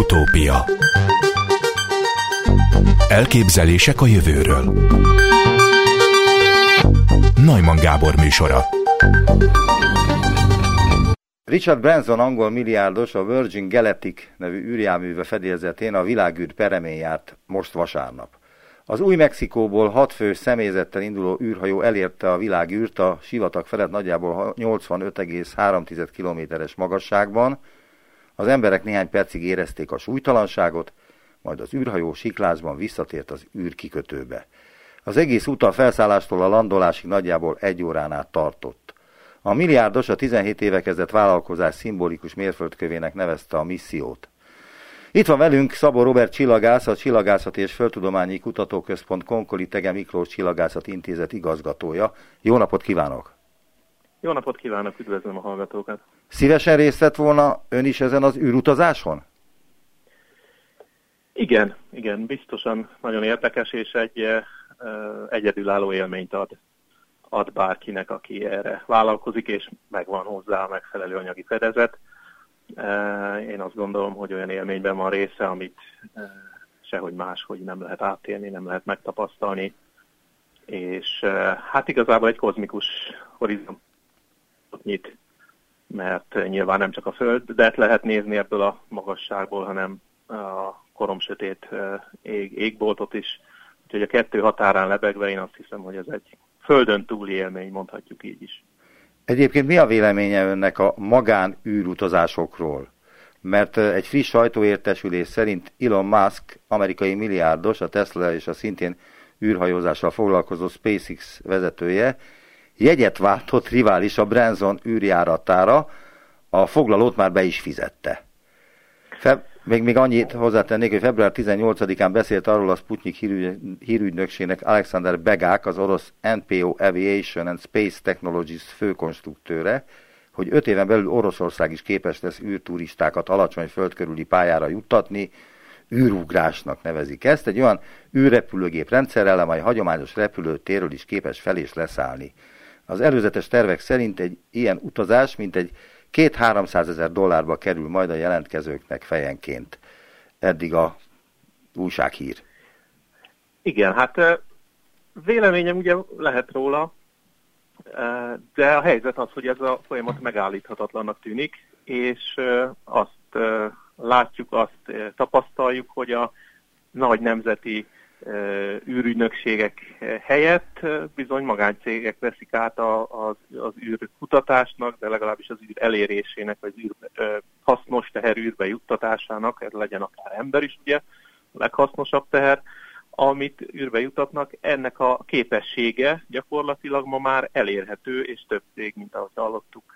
Utópia. Elképzelések a jövőről. Neumann Gábor műsora. Richard Branson angol milliárdos a Virgin Galactic nevű űrjárműve fedélzetén a világűr peremén járt most vasárnap. Az új Mexikóból 6 fős személyzettel induló űrhajó elérte a világűrt a sivatag felett nagyjából 85,3 kilométeres magasságban. Az emberek néhány percig érezték a súlytalanságot, majd az űrhajó siklásban visszatért az űrkikötőbe. Az egész út a felszállástól a landolásig nagyjából 1 órán át tartott. A milliárdos a 17 éve kezdett vállalkozás szimbolikus mérföldkövének nevezte a missziót. Itt van velünk Szabó Róbert csillagász, a Csillagászati és Földtudományi Kutatóközpont Konkoly-Thege Miklós Csillagászati Intézet igazgatója. Jó napot kívánok! Jó napot kívánok, üdvözlöm a hallgatókat! Szívesen részt vett volna ön is ezen az űrutazáson? Igen, biztosan nagyon érdekes, és egy egyedülálló élményt ad bárkinek, aki erre vállalkozik, és megvan hozzá a megfelelő anyagi fedezet. Én azt gondolom, hogy olyan élményben van része, amit sehogy máshogy nem lehet átélni, nem lehet megtapasztalni, és hát igazából egy kozmikus horizontot nyit, mert nyilván nem csak a Földet lehet nézni ebből a magasságból, hanem a koromsötét égboltot is, úgyhogy a kettő határán lebegve én azt hiszem, hogy ez egy földön túli élmény, mondhatjuk így is. Egyébként mi a véleménye önnek a magán űrutazásokról? Mert egy friss sajtóértesülés szerint Elon Musk, amerikai milliárdos, a Tesla és a szintén űrhajózással foglalkozó SpaceX vezetője, jegyet váltott rivális a Branson űrjáratára, a foglalót már be is fizette. Még annyit hozzátennék, hogy február 18-án beszélt arról a Sputnik hírügynökségnek Alexander Begák, az orosz NPO Aviation and Space Technologies főkonstruktőre, hogy 5 éven belül Oroszország is képes lesz űrturistákat alacsony földkörüli pályára juttatni, űrugrásnak nevezik ezt, egy olyan űrrepülőgép rendszerrel, amely hagyományos repülőtérről is képes fel és leszállni. Az előzetes tervek szerint egy ilyen utazás, mint egy 200-300 ezer dollárba kerül majd a jelentkezőknek fejenként. Eddig a újsághír. Igen, hát véleményem ugye lehet róla, de a helyzet az, hogy ez a folyamat megállíthatatlannak tűnik, és azt látjuk, azt tapasztaljuk, hogy a nagy nemzeti űrügynökségek helyett bizony magáncégek veszik át az űrkutatásnak, de legalábbis az űr elérésének, vagy hasznos teher űrbe juttatásának, ez legyen akár ember is, ugye, a leghasznosabb teher, amit űrbe juttatnak. Ennek a képessége gyakorlatilag ma már elérhető, és több cég, mint ahogy hallottuk,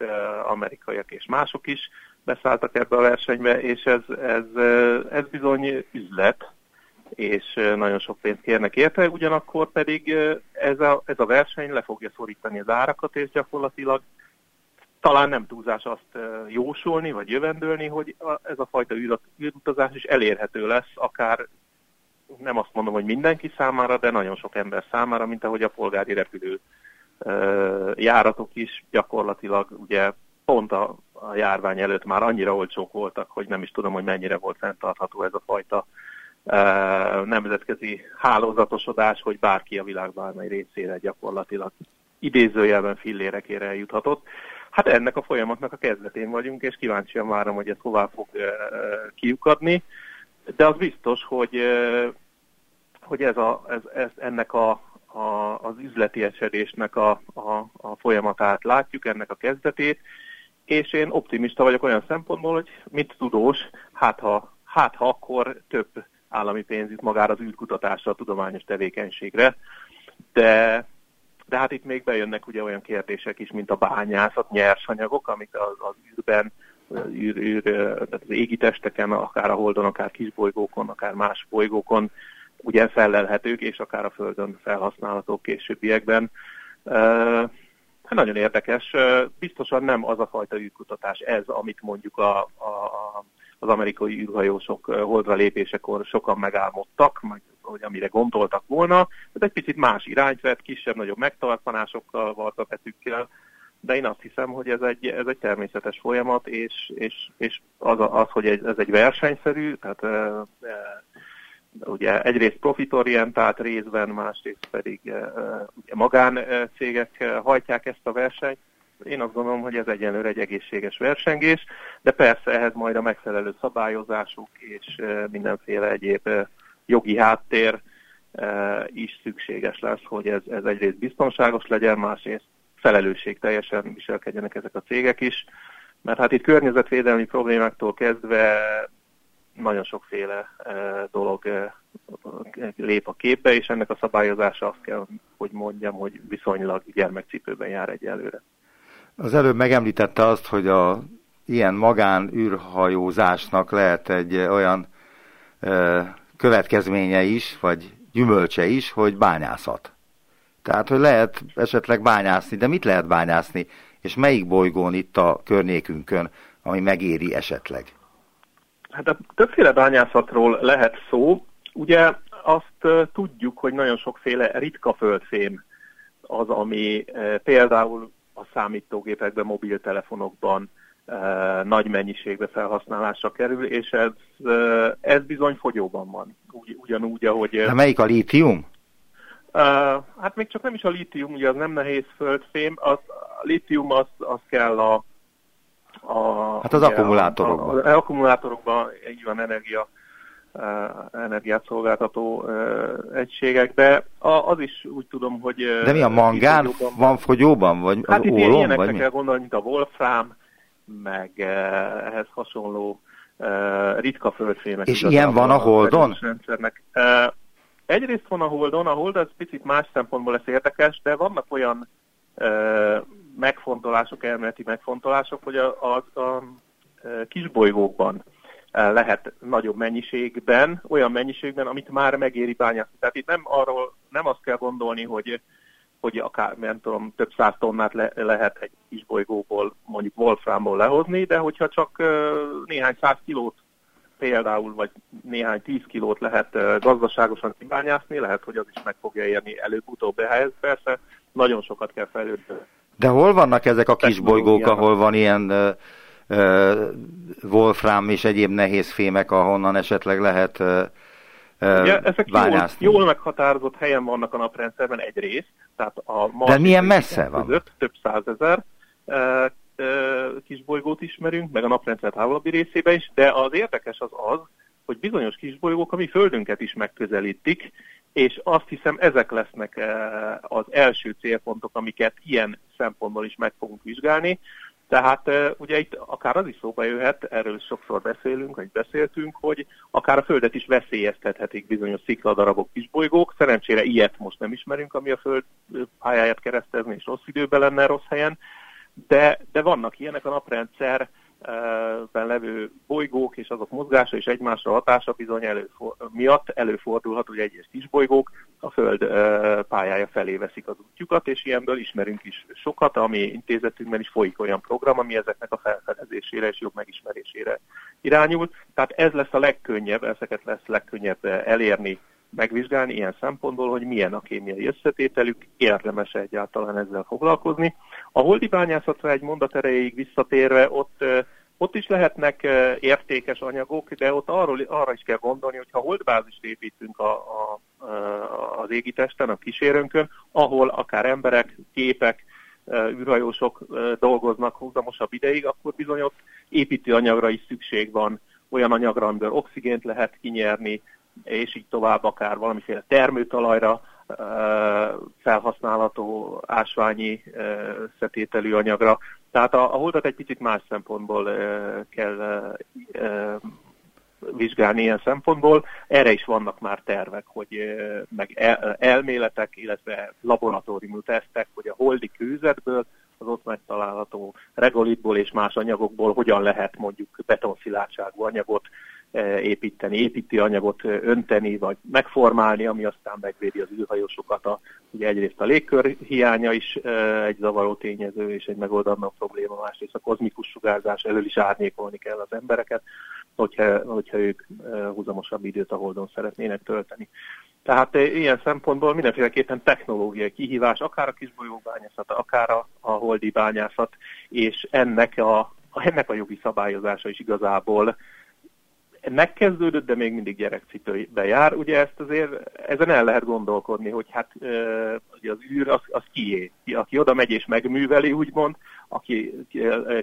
amerikaiak és mások is beszálltak ebbe a versenybe, és ez bizony üzlet, és nagyon sok pénzt kérnek érte, ugyanakkor pedig ez a verseny le fogja szorítani az árakat, és gyakorlatilag talán nem túlzás azt jósolni, vagy jövendőlni, hogy ez a fajta űrutazás is elérhető lesz, akár nem azt mondom, hogy mindenki számára, de nagyon sok ember számára, mint ahogy a polgári repülő járatok is gyakorlatilag ugye pont a járvány előtt már annyira olcsók voltak, hogy nem is tudom, hogy mennyire volt fenntartható ez a fajta nemzetközi hálózatosodás, hogy bárki a világ bármely részére gyakorlatilag idézőjelben fillérekére eljuthatott. Hát ennek a folyamatnak a kezdetén vagyunk, és kíváncsian várom, hogy ez hová fog kiukadni, de az biztos, hogy ennek az üzleti esedésnek a folyamatát látjuk, ennek a kezdetét, és én optimista vagyok olyan szempontból, hogy mit tudós, hát ha akkor több állami pénz itt magára az űrkutatásra, a tudományos tevékenységre, de hát itt még bejönnek ugye olyan kérdések is, mint a bányászat, nyersanyagok, amik az űrben, tehát az égi testeken, akár a Holdon, akár kisbolygókon, akár más bolygókon ugye fellelhetők, és akár a Földön felhasználhatók későbbiekben. Nagyon érdekes, biztosan nem az a fajta űrkutatás ez, amit mondjuk az amerikai űrhajósok holdra lépésekor sokan megálmodtak, hogy amire gondoltak volna, ez egy picit más irányt vett, kisebb-nagyobb megtartanásokkal, vartabetűkkel, de én azt hiszem, hogy ez egy természetes folyamat, és az, hogy ez egy versenyszerű, tehát ugye egyrészt profitorientált részben, másrészt pedig magáncégek hajtják ezt a versenyt. Én azt gondolom, hogy ez egyenlőre egy egészséges versengés, de persze ehhez majd a megfelelő szabályozásuk és mindenféle egyéb jogi háttér is szükséges lesz, hogy ez egyrészt biztonságos legyen, másrészt felelősségteljesen viselkedjenek ezek a cégek is, mert hát itt környezetvédelmi problémáktól kezdve nagyon sokféle dolog lép a képbe, és ennek a szabályozása, azt kell, hogy mondjam, hogy viszonylag gyermekcipőben jár egyelőre. Az előbb megemlítette azt, hogy ilyen magán űrhajózásnak lehet egy olyan következménye is, vagy gyümölcse is, hogy bányászat. Tehát, hogy lehet esetleg bányászni, de mit lehet bányászni, és melyik bolygón itt a környékünkön, ami megéri esetleg? Hát a többféle bányászatról lehet szó. Ugye azt tudjuk, hogy nagyon sokféle ritka földfém az, ami például a számítógépekben, mobiltelefonokban nagy mennyiségbe felhasználásra kerül, és ez bizony fogyóban van. Ugyanúgy, ahogy... De melyik a lítium? Hát még csak nem is a lítium, ugye az nem nehéz földfém. A lítium az kell az akkumulátorokban. Az akkumulátorokban, így van, energiát szolgáltató egységekbe. Az is úgy tudom, hogy... De mi a mangán? Van fogyóban? Vagy hát itt ilyenekre kell gondolni, mint a wolfram, meg ehhez hasonló ritka földfémek. És ilyen van a Holdon? Egyrészt van a Holdon, a Hold az picit más szempontból lesz érdekes, de vannak olyan elméleti megfontolások, hogy a kisbolygókban lehet nagyobb mennyiségben, olyan mennyiségben, amit már megéri bányászni. Tehát itt nem azt kell gondolni, hogy akár, nem tudom, több száz tonnát lehet egy kisbolygóból, mondjuk wolframból lehozni, de hogyha csak néhány száz kilót például, vagy néhány 10 kilót lehet gazdaságosan kibányászni, lehet, hogy az is meg fogja érni előbb-utóbb, ehhez persze nagyon sokat kell fejlődni. De hol vannak ezek a kisbolygók, ahol van ilyen wolfram és egyéb nehéz fémek, ahonnan esetleg lehet bányászni? Jól meghatározott helyen vannak a naprendszerben egyrészt. Tehát de milyen messze van? Között, több 100 000 kisbolygót ismerünk, meg a naprendszer távolabbi részébe is, de az érdekes az, hogy bizonyos kisbolygók a mi Földünket is megközelítik, és azt hiszem ezek lesznek az első célpontok, amiket ilyen szempontból is meg fogunk vizsgálni. Tehát ugye itt akár az is szóba jöhet, erről sokszor beszélünk, vagy beszéltünk, hogy akár a Földet is veszélyeztethetik bizonyos szikladarabok, kisbolygók. Szerencsére ilyet most nem ismerünk, ami a Föld pályáját keresztezni, és rossz időben lenne, rossz helyen. De vannak ilyenek, a naprendszerben levő bolygók és azok mozgása és egymásra hatása bizony miatt előfordulhat, hogy egyes kisbolygók a Föld pályája felé veszik az útjukat, és ilyenből ismerünk is sokat, ami intézetünkben is folyik olyan program, ami ezeknek a felfedezésére és jobb megismerésére irányul. Tehát ez lesz a legkönnyebb, ezeket lesz legkönnyebb elérni, megvizsgálni ilyen szempontból, hogy milyen a kémiai összetételük, érdemes egyáltalán ezzel foglalkozni. A holdi bányászatra egy mondat erejéig visszatérve, ott is lehetnek értékes anyagok, de ott arra is kell gondolni, hogy ha holdbázist építünk az égitesten, a kísérőnkön, ahol akár emberek, gépek, űrhajósok dolgoznak húzamosabb ideig, akkor bizony ott építőanyagra is szükség van, olyan anyagra, amiből oxigént lehet kinyerni, és így tovább, akár valamiféle termőtalajra felhasználható ásványi összetételű anyagra. Tehát a Holdat egy picit más szempontból kell vizsgálni ilyen szempontból. Erre is vannak már tervek, hogy meg elméletek, illetve laboratóriumi tesztek, hogy a holdi kőzetből, az ott megtalálható regolitból és más anyagokból hogyan lehet mondjuk betonszilátságú anyagot építeni, építőanyagot önteni, vagy megformálni, ami aztán megvédi az űrhajósokat. Ugye egyrészt a légkör hiánya is egy zavaró tényező és egy megoldandó probléma, másrészt a kozmikus sugárzás elől is árnyékolni kell az embereket. hogyha ők húzamosabb időt a Holdon szeretnének tölteni. Tehát ilyen szempontból mindenféleképpen technológiai kihívás, akár a kisbolyó bányászat, akár a holdi bányászat, és ennek a jogi szabályozása is igazából megkezdődött, de még mindig gyerekcipőbe jár. Ugye ezt azért ezen el lehet gondolkodni, hogy hát ugye az űr az kié. Aki oda megy és megműveli, úgymond, aki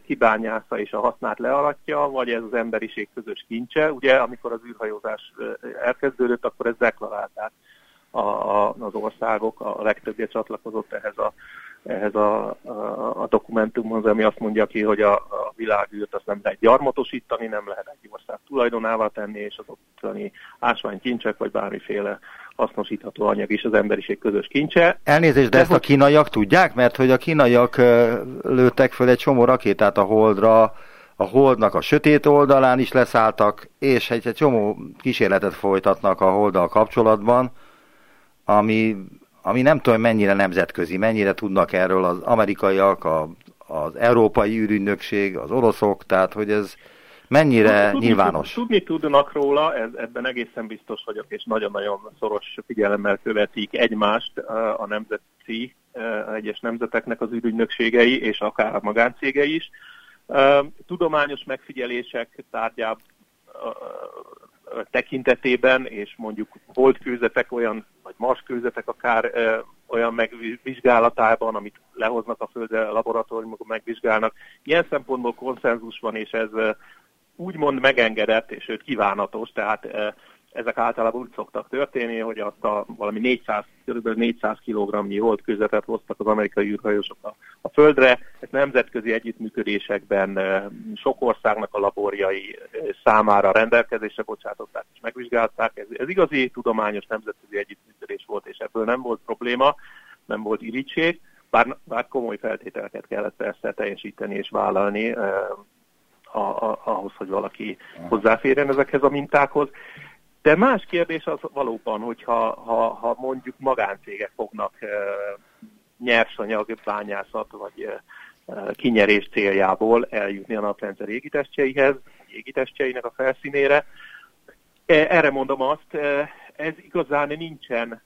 kibányásza és a hasznát learatja, vagy ez az emberiség közös kincse. Ugye amikor az űrhajózás elkezdődött, akkor ez deklarálták az országok, a legtöbbje csatlakozott ehhez a dokumentumhoz, ami azt mondja ki, hogy a világűrt azt nem lehet gyarmatosítani, nem lehet egy ország tulajdonává tenni, és az ottani ásványkincsek, vagy bármiféle hasznosítható anyag is az emberiség közös kincse. Elnézést, de ezt a kínaiak tudják? Mert hogy a kínaiak lőttek föl egy csomó rakétát a Holdra, a Holdnak a sötét oldalán is leszálltak, és egy csomó kísérletet folytatnak a Holddal kapcsolatban, ami nem tudom, mennyire nemzetközi, mennyire tudnak erről az amerikaiak, az európai űrügynökség, az oroszok, tehát hogy ez mennyire nyilvános. Tudni tudnak róla, ebben egészen biztos vagyok, és nagyon-nagyon szoros figyelemmel követik egymást a nemzeti, egyes nemzeteknek az űrügynökségei, és akár a magáncégei is. Tudományos megfigyelések tárgyában tekintetében, és mondjuk holdkőzetek olyan, vagy marskőzetek akár olyan megvizsgálatában, amit lehoznak a Földre, laboratóriumokon megvizsgálnak. Ilyen szempontból konszenzus van, és ez úgymond megengedett, és őt kívánatos, tehát ezek általában úgy szoktak történni, hogy azt a valami kb. 400 kg-nyi holdkőzetet hoztak az amerikai űrhajósok a Földre. Ez nemzetközi együttműködésekben sok országnak a laborjai számára rendelkezésre bocsátották és megvizsgálták. Ez igazi tudományos nemzetközi együttműködés volt, és ebből nem volt probléma, nem volt irigység, bár komoly feltételeket kellett persze teljesíteni és vállalni ahhoz, hogy valaki hozzáférjen ezekhez a mintákhoz. De más kérdés az valóban, hogyha ha mondjuk magáncégek fognak nyersanyag bányászat vagy kinyerés céljából eljutni a naprendszer égitestjeihez, égitestjeinek a felszínére. Erre mondom azt, ez igazán nincsen,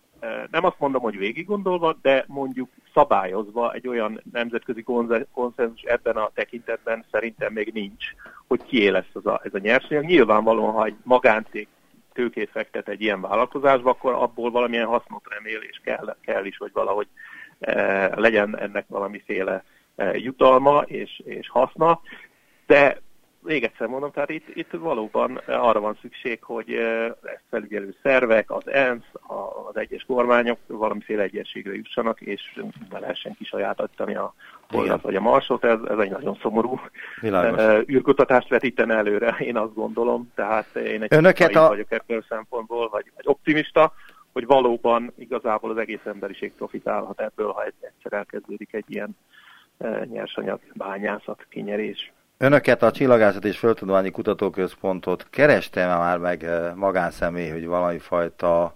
nem azt mondom, hogy végig gondolva, de mondjuk szabályozva egy olyan nemzetközi konszenzus ebben a tekintetben szerintem még nincs, hogy kié lesz ez a nyersanyag. Nyilvánvalóan, ha egy magáncég tőkét fektet egy ilyen vállalkozásba, akkor abból valamilyen hasznot remél, és kell is, hogy valahogy legyen ennek valamiféle jutalma és haszna. De még egyszer mondom, tehát itt valóban arra van szükség, hogy ezt felügyelő szervek, az ENSZ, az egyes kormányok valamiféle egyességre jussanak, és be lehessen kisajátítani a Holdat vagy a Marsot. Ez egy nagyon szomorú űrkutatást vetítene előre, én azt gondolom. Tehát én egy vagyok ebből szempontból, vagy optimista, hogy valóban igazából az egész emberiség profitálhat ebből, ha egyszer elkezdődik egy ilyen nyersanyag bányászat, kinyerés. Önöket, a Csillagászati és Földtudományi Kutatóközpontot kereste már meg magánszemély, hogy valami fajta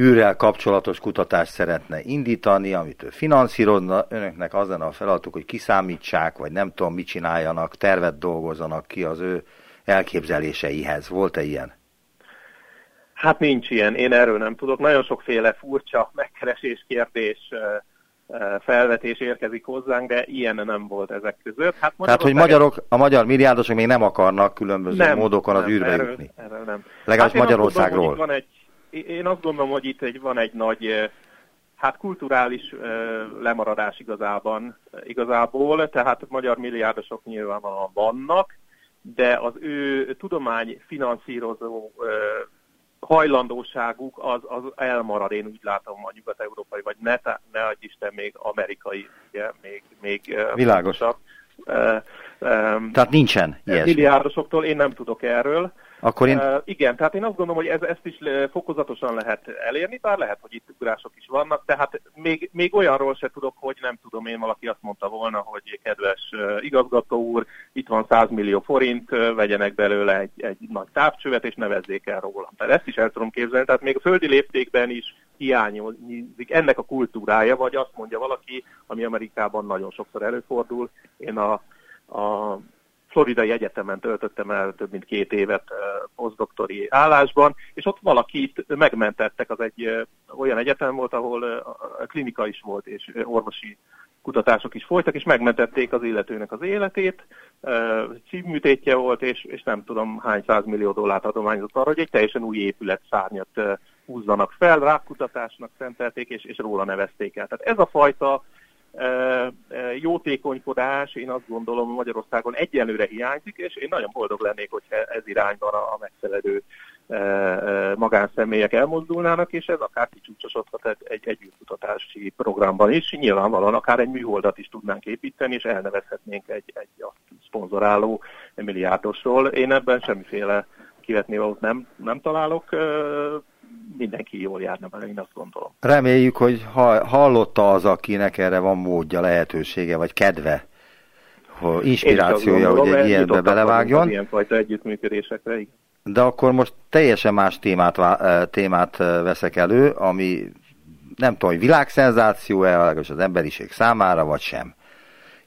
űrrel kapcsolatos kutatást szeretne indítani, amit ő finanszírozna? Önöknek az lenne a feladatuk, hogy kiszámítsák, vagy nem tudom, mit csináljanak, tervet dolgozzanak ki az ő elképzeléseihez. Volt-e ilyen? Hát nincs ilyen, én erről nem tudok. Nagyon sokféle furcsa megkeresés, kérdés, felvetés érkezik hozzánk, de ilyen nem volt ezek között. Hát tehát, hogy a magyar milliárdosok még nem akarnak különböző módokon az űrbe jutni. Legalábbis hát Magyarországról. Én azt gondolom, hogy itt van egy nagy, hát kulturális lemaradás igazából, tehát magyar milliárdosok nyilvánvalóan vannak, de az ő tudományfinanszírozó hajlandóságuk az elmarad, én úgy látom, a nyugat-európai, vagy ne adj Isten, még amerikai, ugye, még világosabb. Tehát nincsen ilyesmi. Milliárdosoktól én nem tudok erről. Akkor igen, tehát én azt gondolom, hogy ezt is fokozatosan lehet elérni, bár lehet, hogy itt ugrások is vannak, tehát még olyanról se tudok, hogy nem tudom, én valaki azt mondta volna, hogy kedves igazgató úr, itt van 100 millió forint, vegyenek belőle egy nagy távcsövet, és nevezzék el rólam. Tehát ezt is el tudom képzelni, tehát még a földi léptékben is hiányozik ennek a kultúrája, vagy azt mondja valaki, ami Amerikában nagyon sokszor előfordul, én a Floridai Egyetemen töltöttem el több mint 2 évet posztdoktori állásban, és ott valakit megmentettek, az egy olyan egyetem volt, ahol a klinika is volt, és orvosi kutatások is folytak, és megmentették az illetőnek az életét, szívműtétje volt, és nem tudom hány százmillió dollárt adományozott arra, hogy egy teljesen új épületszárnyat húzzanak fel, rákkutatásnak szentelték, és róla nevezték el. Tehát ez a fajta jótékonykodás, én azt gondolom, Magyarországon egyenlőre hiányzik, és én nagyon boldog lennék, hogyha ez irányban a megfelelő magánszemélyek elmozdulnának, és ez akár kicsúcsosodhat egy űrkutatási programban is. Nyilvánvalóan akár egy műholdat is tudnánk építeni, és elnevezhetnénk egy szponzoráló milliárdosról. Én ebben semmiféle kivetnivalót nem találok. Mindenki jól járna vele, én azt gondolom. Reméljük, hogy hallotta az, akinek erre van módja, lehetősége, vagy kedve, inspirációja, hogy egy ilyenbe belevágjon. Ilyenfajta együttműködésekre, igen. De akkor most teljesen más témát veszek elő, ami nem tudom, hogy világszenzáció-e, legalábbis az emberiség számára, vagy sem.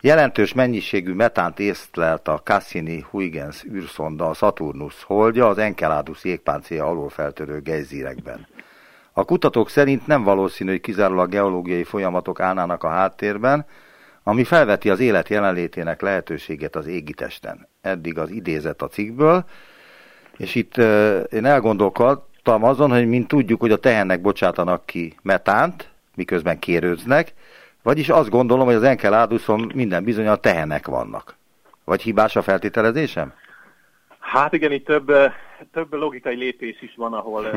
Jelentős mennyiségű metánt észlelt a Cassini-Huygens űrszonda, a Saturnus holdja az Enceladus jégpáncélja alól feltörő gejzírekben. A kutatók szerint nem valószínű, hogy kizárólag geológiai folyamatok állnának a háttérben, ami felveti az élet jelenlétének lehetőséget az égitesten. Eddig az idézet a cikkből, és itt én elgondolkodtam azon, hogy mint tudjuk, hogy a tehenek bocsátanak ki metánt, miközben kérődznek, vagyis azt gondolom, hogy az Enceladuson minden bizonnyal tehenek vannak. Vagy hibás a feltételezésem? Hát igen, itt több logikai lépés is van, ahol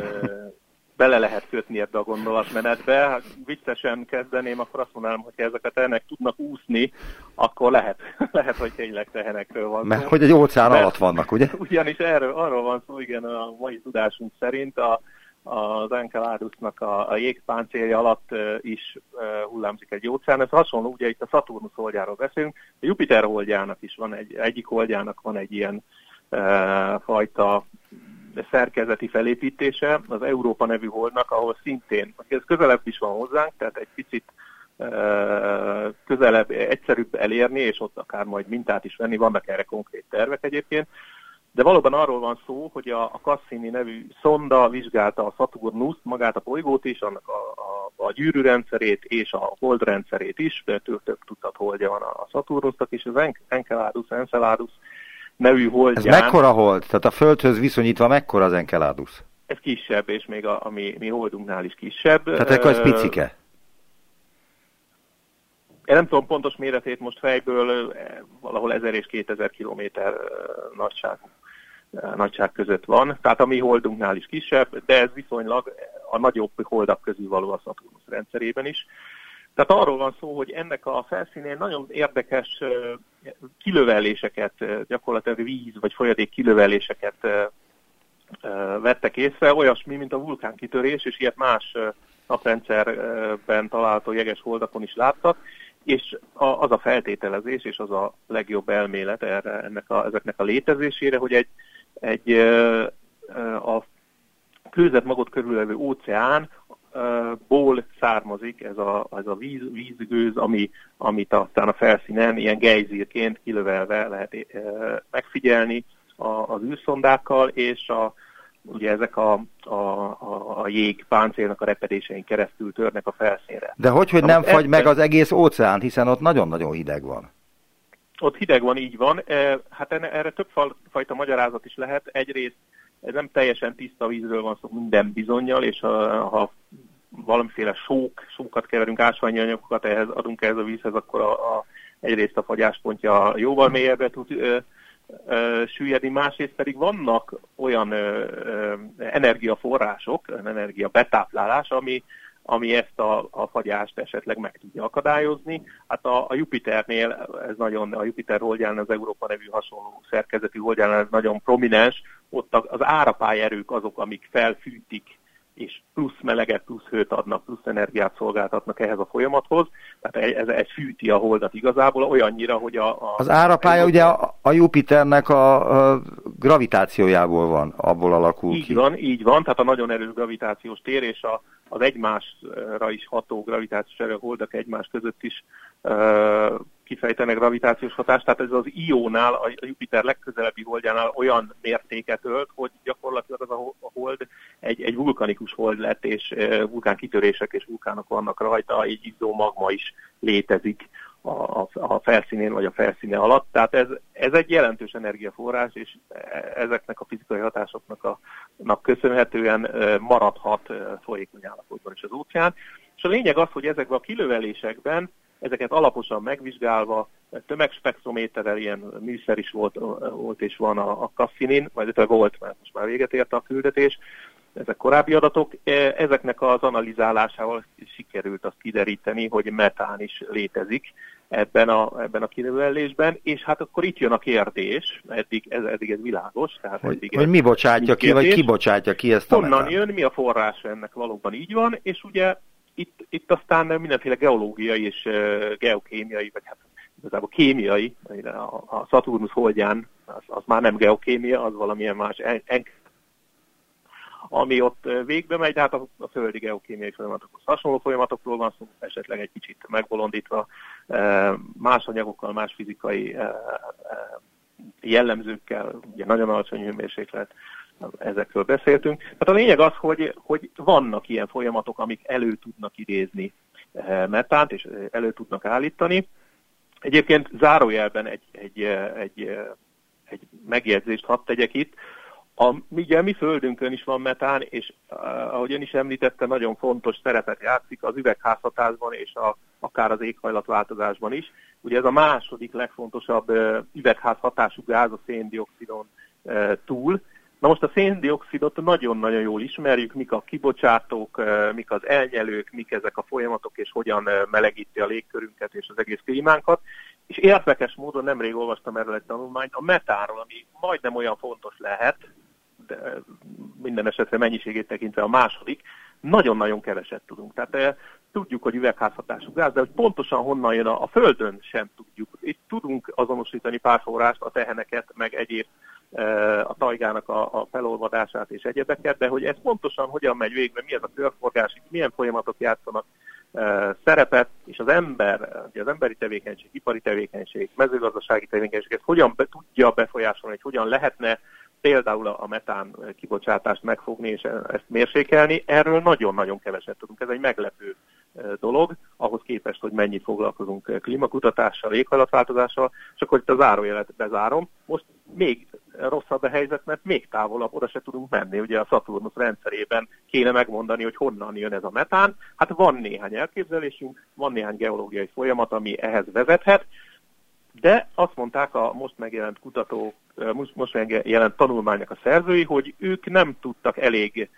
bele lehet kötni ebbe a gondolatmenetbe. Hát, viccesen kezdeném, akkor azt mondanám, hogy ezek a tehenek tudnak úszni, akkor lehet, hogy tényleg tehenekről van szó. Mert hogy egy óceán alatt vannak, ugye? Ugyanis arról van szó, igen, a mai tudásunk szerint az Enceladusnak a jégpáncélja alatt is hullámzik egy óceán. Ez hasonló, ugye itt a Saturnus holdjáról beszélünk, a Jupiter holdjának is van, egyik holdjának van egy ilyen fajta szerkezeti felépítése, az Európa nevű holdnak, ahol szintén, ez közelebb is van hozzánk, tehát egy picit közelebb, egyszerűbb elérni, és ott akár majd mintát is venni, vannak erre konkrét tervek egyébként. De valóban arról van szó, hogy a Cassini nevű szonda vizsgálta a Saturnust, magát a bolygót is, annak a gyűrűrendszerét és a holdrendszerét is, de több tucat holdja van a Saturnusnak is, az Enceladus nevű holdján. Ez mekkora hold? Tehát a Földhöz viszonyítva mekkora az Enceladus? Ez kisebb, és még a mi holdunknál is kisebb. Tehát akkor ez picike? Én nem tudom pontos méretét most fejből, valahol 1000 és 2000 kilométer nagyság között van. Tehát a mi holdunknál is kisebb, de ez viszonylag a nagyobb holdak közül való a Saturnus rendszerében is. Tehát arról van szó, hogy ennek a felszínén nagyon érdekes kilöveléseket, gyakorlatilag víz vagy folyadék kilöveléseket vettek észre, olyasmi, mint a vulkánkitörés, és ilyet más naprendszerben található jeges holdakon is láttak, és az a feltételezés, és az a legjobb elmélet erre, ezeknek a létezésére, hogy a kőzetmagot körülvevő óceánból származik ez a vízgőz, amit aztán a felszínen ilyen gejzírként kilövelve lehet megfigyelni az űrszondákkal, és ugye ezek a jég páncélnak a repedésein keresztül törnek a felszínre. De hogy nem fagy meg az egész óceán, hiszen ott nagyon-nagyon hideg van. Ott hideg van, így van. Hát erre többfajta magyarázat is lehet. Egyrészt nem teljesen tiszta vízről van szó minden bizonnyal, és ha valamiféle sókat keverünk, ásványi anyagokat adunk ehhez a vízhez, akkor egyrészt a fagyáspontja jóval mélyebbre tud süllyedni, másrészt pedig vannak olyan energiaforrások, energiabetáplálás, ami ezt a fagyást esetleg meg tudja akadályozni. Hát a Jupiternél, a Jupiter holdján, az Európa nevű hasonló szerkezeti holdján ez nagyon prominens, ott az árapályerők azok, amik felfűtik, és plusz meleget, plusz hőt adnak, plusz energiát szolgáltatnak ehhez a folyamathoz. Tehát ez fűti a holdat igazából olyannyira, hogy az árapálya ugye a Jupiternek a gravitációjából van, abból alakul ki. Így van, tehát a nagyon erős gravitációs tér és az egymásra is ható gravitációs erő, holdak egymás között is kifejtenek gravitációs hatást, tehát ez az Io-nál, a Jupiter legközelebbi holdjánál olyan mértéket ölt, hogy gyakorlatilag az a hold egy vulkanikus hold lett, és vulkánkitörések és vulkánok vannak rajta, egy izzó magma is létezik a felszínén vagy a felszíne alatt. Tehát ez egy jelentős energiaforrás, és ezeknek a fizikai hatásoknak köszönhetően maradhat folyékony állapotban is az óceán. És a lényeg az, hogy ezekben a kilövelésekben ezeket alaposan megvizsgálva, tömegspektrométerrel ilyen műszer is volt és van a Cassinin, vagy volt, mert most már véget érte a küldetés, ezek korábbi adatok, ezeknek az analizálásával sikerült azt kideríteni, hogy metán is létezik ebben a kilövelésben, és hát akkor itt jön a kérdés, eddig ez világos. Tehát hogy mi bocsátja ki, vagy ki bocsátja ki ezt a metán? Honnan jön, mi a forrás ennek, valóban így van, és ugye itt aztán mindenféle geológiai és geokémiai, vagy hát igazából kémiai, a Saturnus holdján, az már nem geokémia, az valamilyen más, ami ott végbe megy, de hát a földi geokémiai folyamatokhoz hasonló folyamatokról van szó, esetleg egy kicsit megbolondítva, más anyagokkal, más fizikai jellemzőkkel, ugye nagyon alacsony hőmérséklet, ezekről beszéltünk. Hát a lényeg az, hogy vannak ilyen folyamatok, amik elő tudnak idézni metánt, és elő tudnak állítani. Egyébként zárójelben egy megjegyzést hadd tegyek itt. Ugye mi földünkön is van metán, és ahogy ön is említette, nagyon fontos szerepet játszik az üvegházhatásban és akár az éghajlatváltozásban is. Ugye ez a második legfontosabb üvegházhatású gáz a széndioxidon túl. Na most a széndioxidot nagyon-nagyon jól ismerjük, mik a kibocsátók, mik az elnyelők, mik ezek a folyamatok, és hogyan melegíti a légkörünket és az egész klímánkat. És érdekes módon nemrég olvastam erről egy tanulmányt, a metánról, ami majdnem olyan fontos lehet, de minden esetre mennyiségét tekintve a második, nagyon-nagyon keveset tudunk. Tehát tudjuk, hogy üvegházhatású gáz, de hogy pontosan honnan jön a Földön sem tudjuk. Itt tudunk azonosítani pár forrást, a teheneket, meg egyéb a tajgának a felolvadását és egyebeket, de hogy ez pontosan hogyan megy végbe, mi ez a körforgás, milyen folyamatok játszanak szerepet, és az ember, az emberi tevékenység, ipari tevékenység, mezőgazdasági tevékenység, ezt hogyan tudja befolyásolni, hogy hogyan lehetne például a metán kibocsátást megfogni és ezt mérsékelni, erről nagyon-nagyon keveset tudunk. Ez egy meglepő dolog, ahhoz képest, hogy mennyit foglalkozunk klímakutatással, éghajlatváltozással, és akkor itt a zárójelet bezárom. Most még rosszabb a helyzet, mert még távolabb oda se tudunk menni. Ugye a Saturnus rendszerében kéne megmondani, hogy honnan jön ez a metán. Hát van néhány elképzelésünk, van néhány geológiai folyamat, ami ehhez vezethet, de azt mondták a most megjelent tanulmánynak a szerzői, hogy ők nem tudtak elég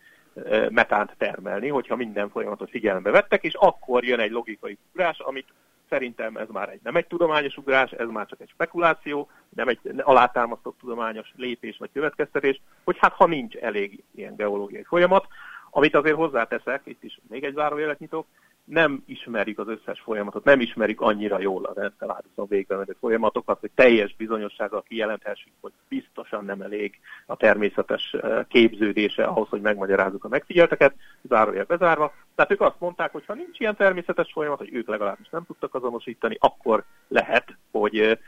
metánt termelni, hogyha minden folyamatot figyelembe vettek, és akkor jön egy logikai ugrás, amit szerintem ez már nem egy tudományos ugrás, ez már csak egy spekuláció, nem egy alátámasztott tudományos lépés vagy következtetés, hogy hát ha nincs elég ilyen geológiai folyamat, amit azért hozzáteszek, itt is még egy zárójelet nyitok, nem ismerjük az összes folyamatot, nem ismerjük annyira jól az Enceladus-on végbe menő folyamatokat, hogy teljes bizonyossággal kijelenthessük, hogy biztosan nem elég a természetes képződése ahhoz, hogy megmagyarázzuk a megfigyelteket, zárójel bezárva. Tehát ők azt mondták, hogy ha nincs ilyen természetes folyamat, hogy ők legalábbis nem tudtak azonosítani, akkor lehet, hogy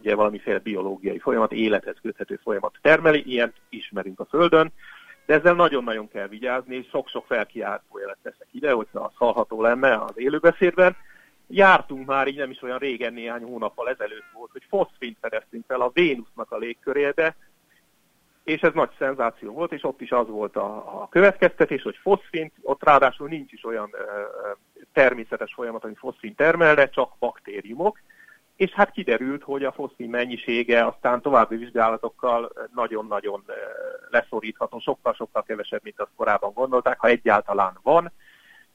ugye valamiféle biológiai folyamat, élethez köthető folyamat termeli, ilyet ismerünk a Földön. De ezzel nagyon-nagyon kell vigyázni, és sok-sok felkiáltó jelet teszek ide, hogyha az hallható lenne az élőbeszédben. Jártunk már így nem is olyan régen, néhány hónappal ezelőtt volt, hogy foszfint fedeztünk fel a Vénusznak a légkörébe, és ez nagy szenzáció volt, és ott is az volt a következtetés, hogy foszfint, ott ráadásul nincs is olyan természetes folyamat, ami foszfint termelne, csak baktériumok. És hát kiderült, hogy a foszfin mennyisége aztán további vizsgálatokkal nagyon-nagyon leszorítható, sokkal-sokkal kevesebb, mint azt korábban gondolták, ha egyáltalán van.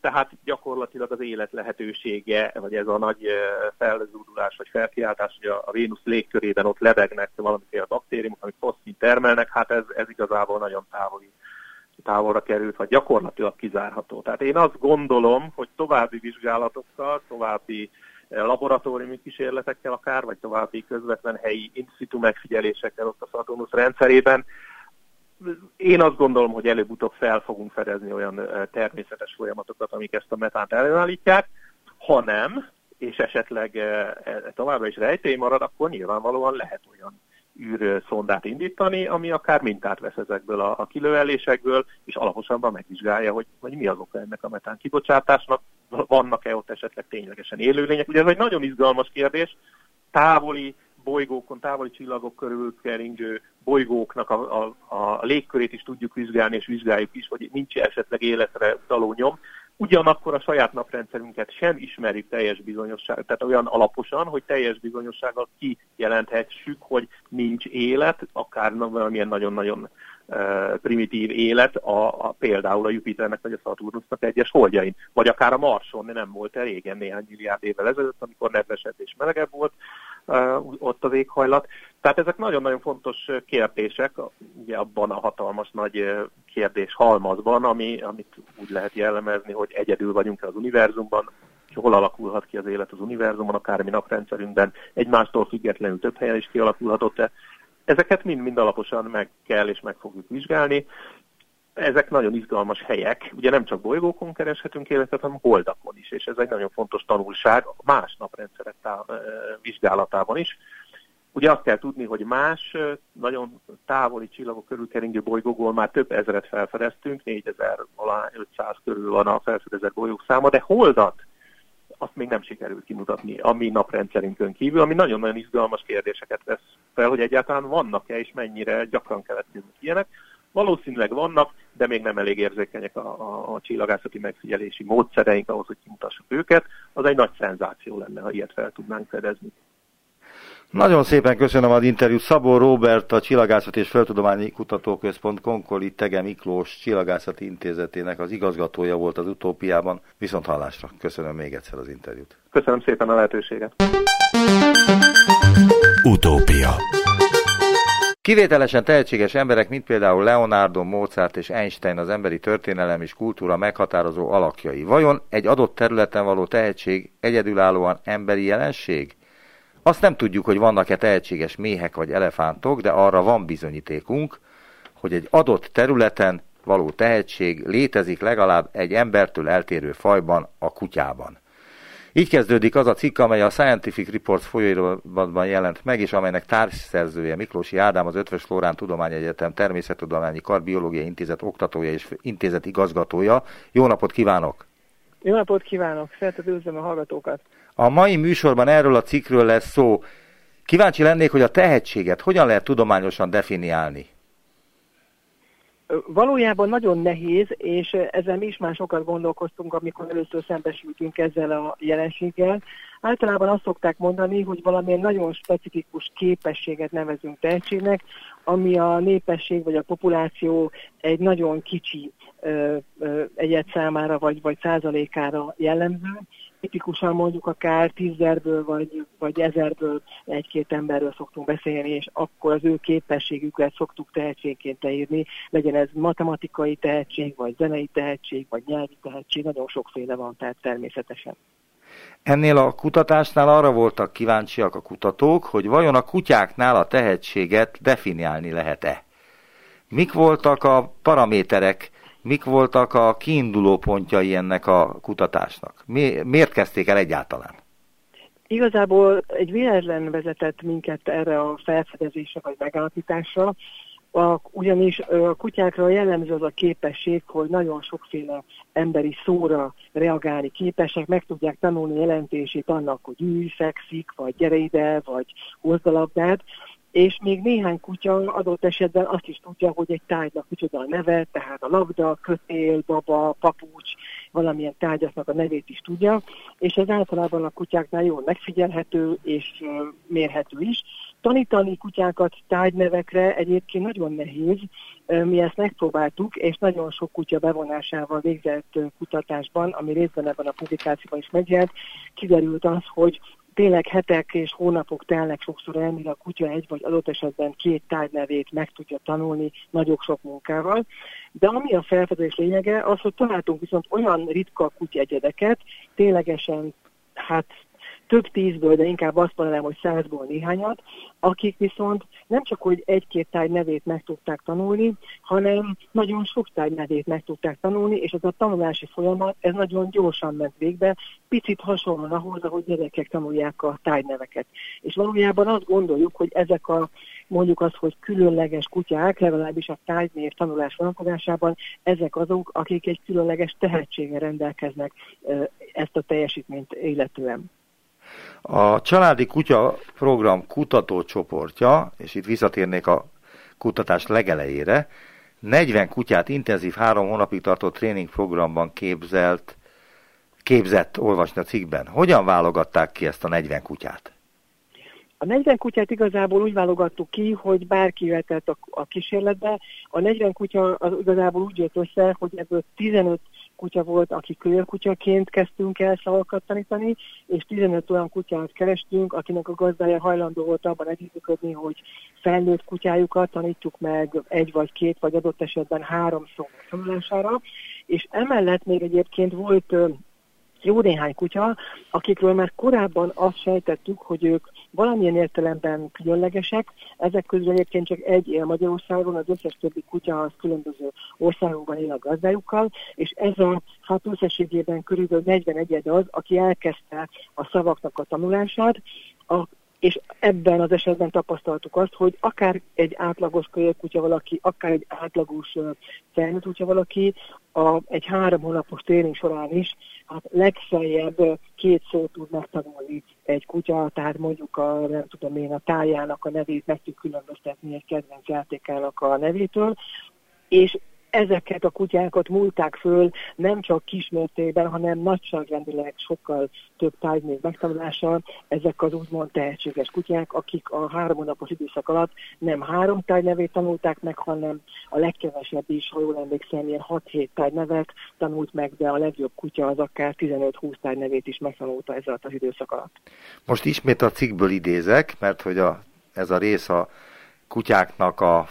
Tehát gyakorlatilag az élet lehetősége, vagy ez a nagy felzúdulás, vagy felkiáltás, hogy a Vénusz légkörében ott lebegnek valamiféle baktériumok, amik foszfin termelnek, hát ez igazából nagyon távolra került, vagy gyakorlatilag kizárható. Tehát én azt gondolom, hogy további vizsgálatokkal, további laboratóriumi kísérletekkel akár, vagy további közvetlen helyi in situ megfigyelésekkel ott a Saturnus rendszerében. Én azt gondolom, hogy előbb-utóbb fel fogunk fedezni olyan természetes folyamatokat, amik ezt a metánt előállítják, ha nem, és esetleg továbbra is rejtély marad, akkor nyilvánvalóan lehet olyan űrszondát indítani, ami akár mintát vesz ezekből a kilövelésekből, és alaposabban megvizsgálja, hogy mi az oka ennek a metán kibocsátásnak, vannak-e ott esetleg ténylegesen élőlények. Ugye ez egy nagyon izgalmas kérdés, távoli bolygókon, távoli csillagok körül keringő bolygóknak a légkörét is tudjuk vizsgálni, és vizsgáljuk is, hogy nincs esetleg életre utaló nyom. Ugyanakkor a saját naprendszerünket sem ismerjük teljes bizonyossággal, tehát olyan alaposan, hogy teljes bizonyossággal kijelenthessük, hogy nincs élet, akár valamilyen nagyon-nagyon primitív élet, például a Jupiternek vagy a Saturnusnak egyes holdjain, vagy akár a Marson, nem volt el régen, néhány milliárd évvel ezelőtt, amikor nedvesebb és melegebb volt ott az éghajlat. Tehát ezek nagyon-nagyon fontos kérdések, ugye abban a hatalmas nagy kérdés halmazban, amit úgy lehet jellemezni, hogy egyedül vagyunk az univerzumban, hol alakulhat ki az élet az univerzumban, akármi naprendszerünkben, egymástól függetlenül több helyen is kialakulhatott-e. Ezeket mind alaposan meg kell és meg fogjuk vizsgálni. Ezek nagyon izgalmas helyek. Ugye nem csak bolygókon kereshetünk életet, hanem holdakon is, és ez egy nagyon fontos tanulság más naprendszerek vizsgálatában is. Ugye azt kell tudni, hogy más nagyon távoli csillagok körül keringő bolygókból már több ezeret felfedeztünk, 4500 körül van a felfedezett bolygók száma, de holdat azt még nem sikerült kimutatni a mi naprendszerünkön kívül, ami nagyon-nagyon izgalmas kérdéseket vesz fel, hogy egyáltalán vannak-e és mennyire gyakran keletkeznek ilyenek. Valószínűleg vannak, de még nem elég érzékenyek a csillagászati megfigyelési módszereink ahhoz, hogy kimutassuk őket. Az egy nagy szenzáció lenne, ha ilyet fel tudnánk fedezni. Nagyon szépen köszönöm az interjút. Szabó Róbert, a Csillagászati és Földtudományi Kutatóközpont Konkoly-Thege Miklós Csillagászati Intézetének az igazgatója volt az Utópiában. Viszont hallásra. Köszönöm még egyszer az interjút. Köszönöm szépen a lehetőséget. Utópia. Kivételesen tehetséges emberek, mint például Leonardo, Mozart és Einstein az emberi történelem és kultúra meghatározó alakjai. Vajon egy adott területen való tehetség egyedülállóan emberi jelenség? Azt nem tudjuk, hogy vannak-e tehetséges méhek vagy elefántok, de arra van bizonyítékunk, hogy egy adott területen való tehetség létezik legalább egy embertől eltérő fajban, a kutyában. Így kezdődik az a cikk, amely a Scientific Reports folyóiratban jelent meg, és amelynek társszerzője Miklósi Ádám, az Ötvös Loránd Tudományegyetem Természettudományi Kar Biológiai Intézet oktatója és intézet igazgatója. Jó napot kívánok! Jó napot kívánok! Szeretettel üdvözlöm a hallgatókat! A mai műsorban erről a cikkről lesz szó. Kíváncsi lennék, hogy a tehetséget hogyan lehet tudományosan definiálni? Valójában nagyon nehéz, és ezzel mi is már sokat gondolkoztunk, amikor először szembesültünk ezzel a jelenséggel. Általában azt szokták mondani, hogy valamilyen nagyon specifikus képességet nevezünk tehetségnek, ami a népesség vagy a populáció egy nagyon kicsi egyed számára vagy százalékára jellemző. Tipikusan mondjuk akár 10.000-ből vagy 1000-ből egy-két emberről szoktunk beszélni, és akkor az ő képességüket szoktuk tehetségként leírni. Legyen ez matematikai tehetség, vagy zenei tehetség, vagy nyelvi tehetség, nagyon sokféle van, tehát természetesen. Ennél a kutatásnál arra voltak kíváncsiak a kutatók, hogy vajon a kutyáknál a tehetséget definiálni lehet-e? Mik voltak a paraméterek? Mik voltak a kiinduló pontjai ennek a kutatásnak? Miért kezdték el egyáltalán? Igazából egy véletlen vezetett minket erre a felfedezésre vagy megállapításra, ugyanis a kutyákra jellemző az a képesség, hogy nagyon sokféle emberi szóra reagálni képesek, meg tudják tanulni jelentését annak, hogy ülj, fekszik, vagy gyere ide, vagy hozd a labdát. És még néhány kutya adott esetben azt is tudja, hogy egy tárgynak micsoda a neve, tehát a labda, kötél, baba, papucs, valamilyen tárgyaknak a nevét is tudja, és ez általában a kutyáknál jól megfigyelhető és mérhető is. Tanítani kutyákat tárgynevekre egyébként nagyon nehéz, mi ezt megpróbáltuk, és nagyon sok kutya bevonásával végzett kutatásban, ami részben ebben a publikációban is megjelent, kiderült az, hogy tényleg hetek és hónapok telnek sokszor el, mire a kutya egy vagy adott esetben két tárgynevét meg tudja tanulni nagyon sok munkával. De ami a felfedezés lényege, az, hogy találtunk viszont olyan ritka kutya egyedeket, ténylegesen, több tízből, de inkább azt mondanám, hogy 100-ból néhányat, akik viszont nem csak, hogy egy-két táj nevét meg tudták tanulni, hanem nagyon sok táj nevét meg tudták tanulni, és ez a tanulási folyamat, ez nagyon gyorsan ment végbe, picit hasonlóan ahhoz, ahogy gyerekek tanulják a tájneveket. És valójában azt gondoljuk, hogy ezek a, mondjuk azt, hogy különleges kutyák, legalábbis a tájnév tanulás vonatkozásában, ezek azok, akik egy különleges tehetséggel rendelkeznek ezt a teljesítményt illetően. A Családi Kutya Program kutatócsoportja, és itt visszatérnék a kutatás legelejére, 40 kutyát intenzív 3 hónapig tartó tréningprogramban képzett olvasni a cikkben. Hogyan válogatták ki ezt a 40 kutyát? A 40 kutyát igazából úgy válogattuk ki, hogy bárki jöhetett a kísérletbe. A 40 kutya az igazából úgy jött össze, hogy ebből 15 kutya volt, aki kölyökkutyaként kezdtünk el szavakat tanítani, és 15 olyan kutyát kerestünk, akinek a gazdája hajlandó volt abban együttműködni, hogy felnőtt kutyájukat tanítjuk meg 1 vagy 2, vagy adott esetben 3 szó tanulására, és emellett még egyébként volt jó néhány kutya, akikről már korábban azt sejtettük, hogy ők valamilyen értelemben különlegesek. Ezek közül egyébként csak egy él Magyarországon, az összes többi kutya az különböző országokban él a gazdájukkal, és ez a összességében körülbelül 41 az, aki elkezdte a szavaknak a tanulását, és ebben az esetben tapasztaltuk azt, hogy akár egy átlagos kölyökkutya valaki, akár egy átlagos felnőtt kutya valaki, egy 3 hónapos tréning során is legfeljebb 2 szót tud megtanulni egy kutya, tehát mondjuk a tájának a nevét meg tud különböztetni egy kedvenc játékának a nevétől, és ezeket a kutyákat múlták föl nem csak kismértékben, hanem nagyságrendileg sokkal több tájnév megtanulással ezek az úgymond tehetséges kutyák, akik a 3 hónapos időszak alatt nem 3 tájnevét tanulták meg, hanem a legkevesebb is, ha jól emlékszem, ilyen 6-7 tájnevet tanult meg, de a legjobb kutya az akár 15-20 tájnevét is megtanulta ez alatt az időszak alatt. Most ismét a cikkből idézek, mert hogy ez a rész a kutyáknak a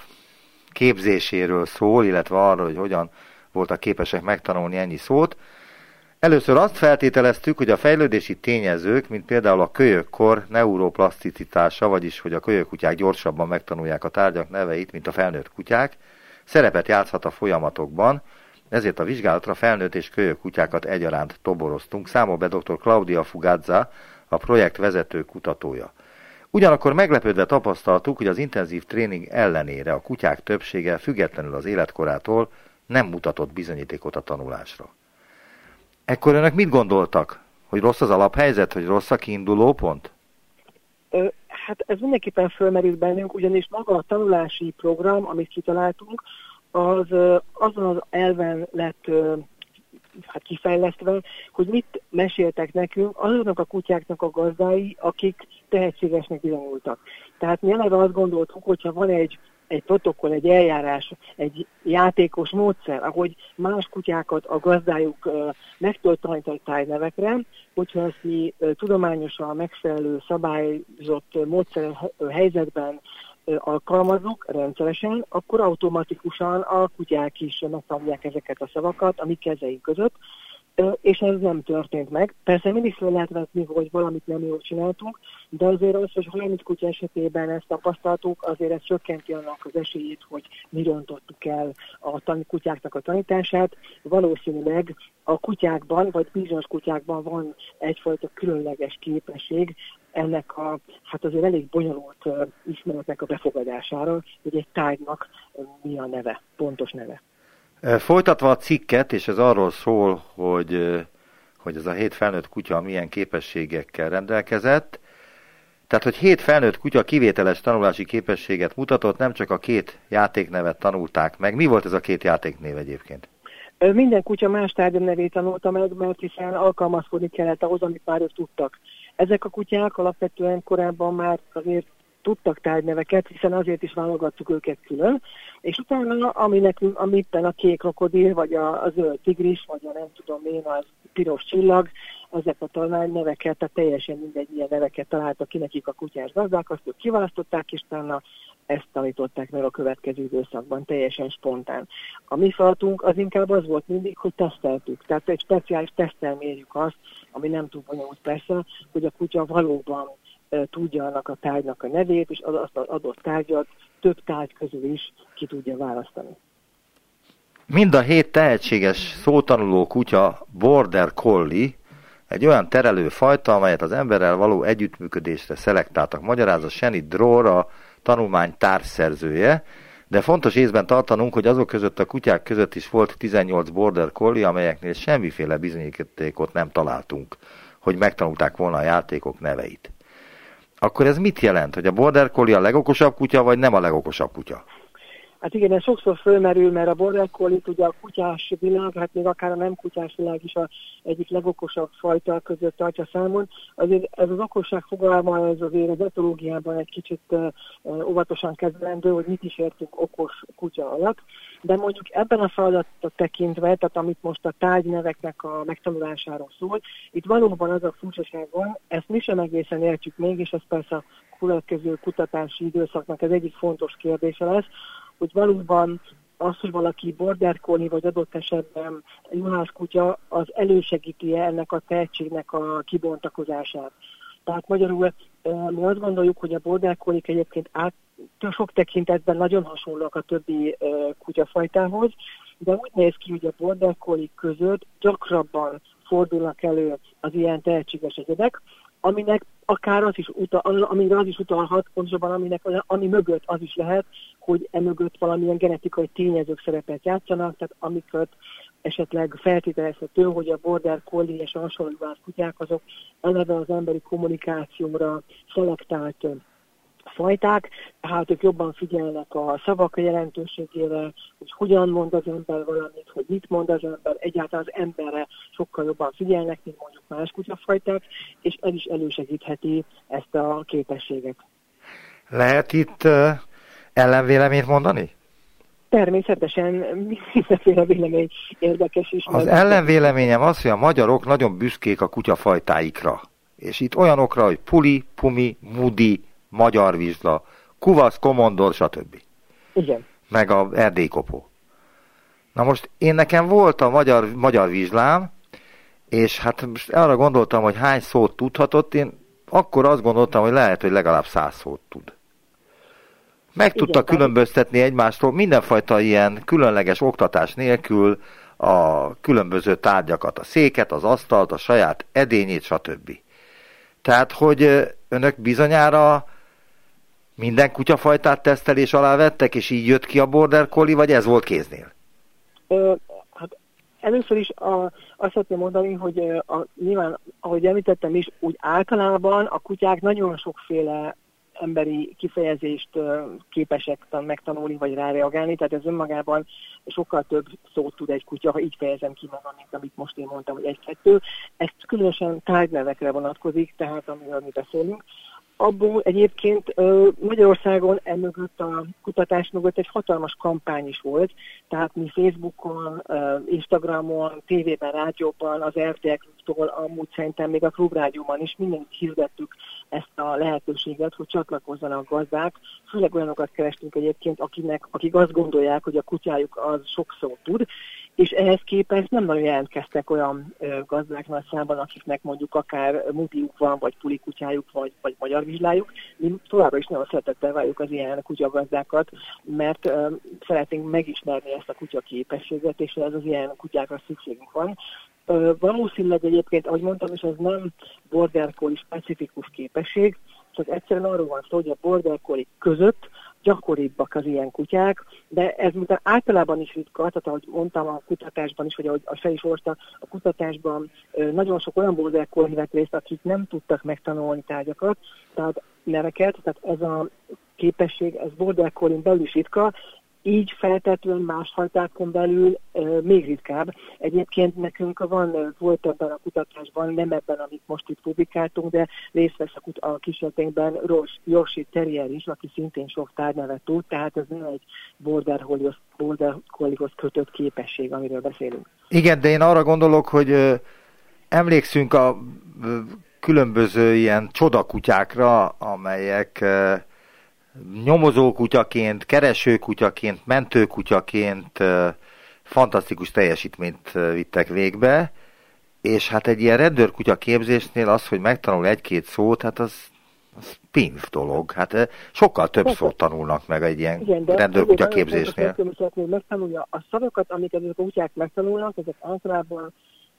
képzéséről szól, illetve arról, hogy hogyan voltak képesek megtanulni ennyi szót. Először azt feltételeztük, hogy a fejlődési tényezők, mint például a kölyökkor neuroplaszticitása, vagyis hogy a kölyökkutyák gyorsabban megtanulják a tárgyak neveit, mint a felnőtt kutyák, szerepet játszhat a folyamatokban, ezért a vizsgálatra felnőtt és kölyökkutyákat egyaránt toboroztunk, számol be dr. Claudia Fugazza, a projekt vezető kutatója. Ugyanakkor meglepődve tapasztaltuk, hogy az intenzív tréning ellenére a kutyák többsége függetlenül az életkorától nem mutatott bizonyítékot a tanulásra. Ekkor önök mit gondoltak? Hogy rossz az alaphelyzet? Hogy rossz a kiinduló pont? Hát ez mindenképpen fölmerült bennünk, ugyanis maga a tanulási program, amit kitaláltunk, az azon az elven lett kifejlesztve, hogy mit meséltek nekünk azoknak a kutyáknak a gazdái, akik tehetségesnek bizonyultak. Tehát mi eleve azt gondoltuk, hogyha van egy protokoll, egy eljárás, egy játékos módszer, ahogy más kutyákat a gazdájuk meg tud tanítani tájnevekre, hogyha ezt mi tudományosan megfelelő szabályozott módszer helyzetben alkalmazunk rendszeresen, akkor automatikusan a kutyák is megtanulják ezeket a szavakat a mi kezeink között, és ez nem történt meg. Persze mindig fel lehet vetni, hogy valamit nem jól csináltunk, de azért az, hogy 30 kutya esetében ezt tapasztaltuk, azért ez csökkenti annak az esélyét, hogy mi rontottuk el a kutyáknak a tanítását. Valószínűleg a kutyákban, vagy bizonyos kutyákban van egyfajta különleges képesség ennek a, hát azért elég bonyolult ismeretnek a befogadására, hogy egy tájnak mi a neve, pontos neve. Folytatva a cikket, és ez arról szól, hogy ez a 7 felnőtt kutya milyen képességekkel rendelkezett. Tehát, hogy 7 felnőtt kutya kivételes tanulási képességet mutatott, nem csak a 2 játéknevet tanulták meg. Mi volt ez a 2 játéknév egyébként? Minden kutya más tárgynevét tanulta meg, mert hiszen alkalmazkodni kellett ahhoz, amit már ők tudtak. Ezek a kutyák alapvetően korábban már azért tudtak tárgyneveket, hiszen azért is válogattuk őket külön, és utána, ami itten a kék krokodil, vagy a zöld tigris, vagy a az piros csillag, ezek a tanárneveket, tehát teljesen mindegy ilyen neveket találtak ki nekik a kutyás gazdák, azt ők kiválasztották, és utána ezt tanították meg a következő időszakban, teljesen spontán. A mi feladatunk az inkább az volt mindig, hogy teszteltük. Tehát egy speciális teszttel mérjük azt, ami nem túl bonyolult persze, hogy a kutya valóban tudja annak a tárgynak a nevét, és azt az adott tárgyat több tárgy közül is ki tudja választani. Mind a 7 tehetséges szótanuló kutya Border Collie, egy olyan terelő fajta, amelyet az emberrel való együttműködésre szelektáltak. Magyarázza Seni Dror, a tanulmány társszerzője, de fontos észben tartanunk, hogy azok között a kutyák között is volt 18 Border Collie, amelyeknél semmiféle bizonyítékot nem találtunk, hogy megtanulták volna a játékok neveit. Akkor ez mit jelent, hogy a Border Collie a legokosabb kutya, vagy nem a legokosabb kutya? Hát igen, ez sokszor fölmerül, mert a Border Collie ugye a kutyás világ, hát még akár a nem kutyás világ is az egyik legokosabb fajta között tartja számon. Azért ez az okosság fogalma, ez azért az etológiában egy kicsit óvatosan kezelendő, hogy mit is értünk okos kutya alatt. De mondjuk ebben a feladatot tekintve, tehát amit most a tárgyneveknek a megtanulásáról szól, itt valóban az a furcsaság van, ezt mi sem egészen értjük még, és ez persze a következő kutatási időszaknak az egyik fontos kérdése lesz, hogy valóban az, hogy valaki Border Collie vagy adott esetben juhász kutya, az elősegíti-e ennek a tehetségnek a kibontakozását. Tehát magyarul mi azt gondoljuk, hogy a Border Collie-k egyébként sok tekintetben nagyon hasonlóak a többi kutyafajtához, de úgy néz ki, hogy a Border Collie között gyakrabban fordulnak elő az ilyen tehetséges egyedek, aminek akár az is utal, amire az is utalhat, pontosabban ami mögött az is lehet, hogy emögött valamilyen genetikai tényezők szerepet játszanak, tehát amiket esetleg feltételezhető, hogy a Border Collie és a hasonló kutyák azok eleve az emberi kommunikációra szelektált fajták, tehát ők jobban figyelnek a szavak jelentőségére, hogy hogyan mond az ember valamit, hogy mit mond az ember, egyáltalán az emberre sokkal jobban figyelnek, mint mondjuk más kutyafajták, és ez is elősegítheti ezt a képességet. Lehet itt ellenvéleményt mondani? Természetesen mindenféle vélemény érdekes is. Az ellenvéleményem az, hogy a magyarok nagyon büszkék a kutyafajtáikra, és itt olyanokra, hogy Puli, Pumi, Mudi, Magyar Vizsla, Kuvasz, Komondor, stb. Igen. Meg a erdélykopó. Na most nekem volt a magyar vizslám, és hát most arra gondoltam, hogy hány szót tudhatott, én akkor azt gondoltam, hogy lehet, hogy legalább 100 szót tud. Meg tudta különböztetni egymástól mindenfajta ilyen különleges oktatás nélkül a különböző tárgyakat, a széket, az asztalt, a saját edényét, stb. Tehát, hogy önök bizonyára minden kutyafajtát tesztelés alá vettek, és így jött ki a Border Collie, vagy ez volt kéznél? Hát először is azt szeretném mondani, hogy nyilván, ahogy említettem is, úgy általában a kutyák nagyon sokféle emberi kifejezést képesek megtanulni, vagy ráreagálni, tehát ez önmagában sokkal több szót tud egy kutya, ha így fejezem ki magam, mint amit most én mondtam, hogy 1-2. Ez különösen tárgynevekre vonatkozik, tehát amiről mi beszélünk. Abból egyébként Magyarországon emögött a kutatás mögött egy hatalmas kampány is volt, tehát mi Facebookon, Instagramon, tévében, rádióban, az RTL-tól, amúgy szerintem még a Klubrádióban is mindenkit hirdettük ezt a lehetőséget, hogy csatlakozzanak gazdák. Főleg olyanokat kerestünk egyébként, akik azt gondolják, hogy a kutyájuk az sok szót tud, és ehhez képest nem nagyon jelentkeztek olyan gazdák nagy számban, akiknek mondjuk akár mudiuk van, vagy pulikutyájuk, vagy magyar vizslájuk. Mi továbbra is nagyon szeretettel várjuk az ilyen kutyagazdákat, mert szeretnénk megismerni ezt a kutya képességet, és ez az ilyen kutyákra szükségünk van. Valószínűleg egyébként, ahogy mondtam is, ez nem Border Collie specifikus képesség, csak egyszerűen arról van szó, hogy a Border Collie között gyakoribbak az ilyen kutyák, de ez miután általában is ritka, tehát ahogy mondtam a kutatásban is, vagy ahogy a Seri Sorsa, a kutatásban nagyon sok olyan Border Collie vett részt, akik nem tudtak megtanulni tárgyakat, tehát neveket, tehát ez a képesség, ez Border Collie-n belül is ritka, így feltétlenül más fajtákon belül még ritkább. Egyébként nekünk volt ebben a kutatásban, nem ebben, amit most itt publikáltunk, de részt vesz a kísérletünkben Yorkshire Terrier is, aki szintén sok tárgynevet tud, tehát ez nem egy Border Collie-hoz kötött képesség, amiről beszélünk. Igen, de én arra gondolok, hogy emlékszünk a különböző ilyen csodakutyákra, amelyek nyomozókutyaként, keresőkutyaként, mentőkutyaként fantasztikus teljesítményt vittek végbe, és hát egy ilyen rendőrkutya képzésnél az, hogy megtanul egy-két szót, hát az pénz dolog. Hát sokkal több szót tanulnak meg egy ilyen rendőrkutya képzésnél. Megtanulja a szavakat, amiket ezek a kutyák megtanulnak, ezek általában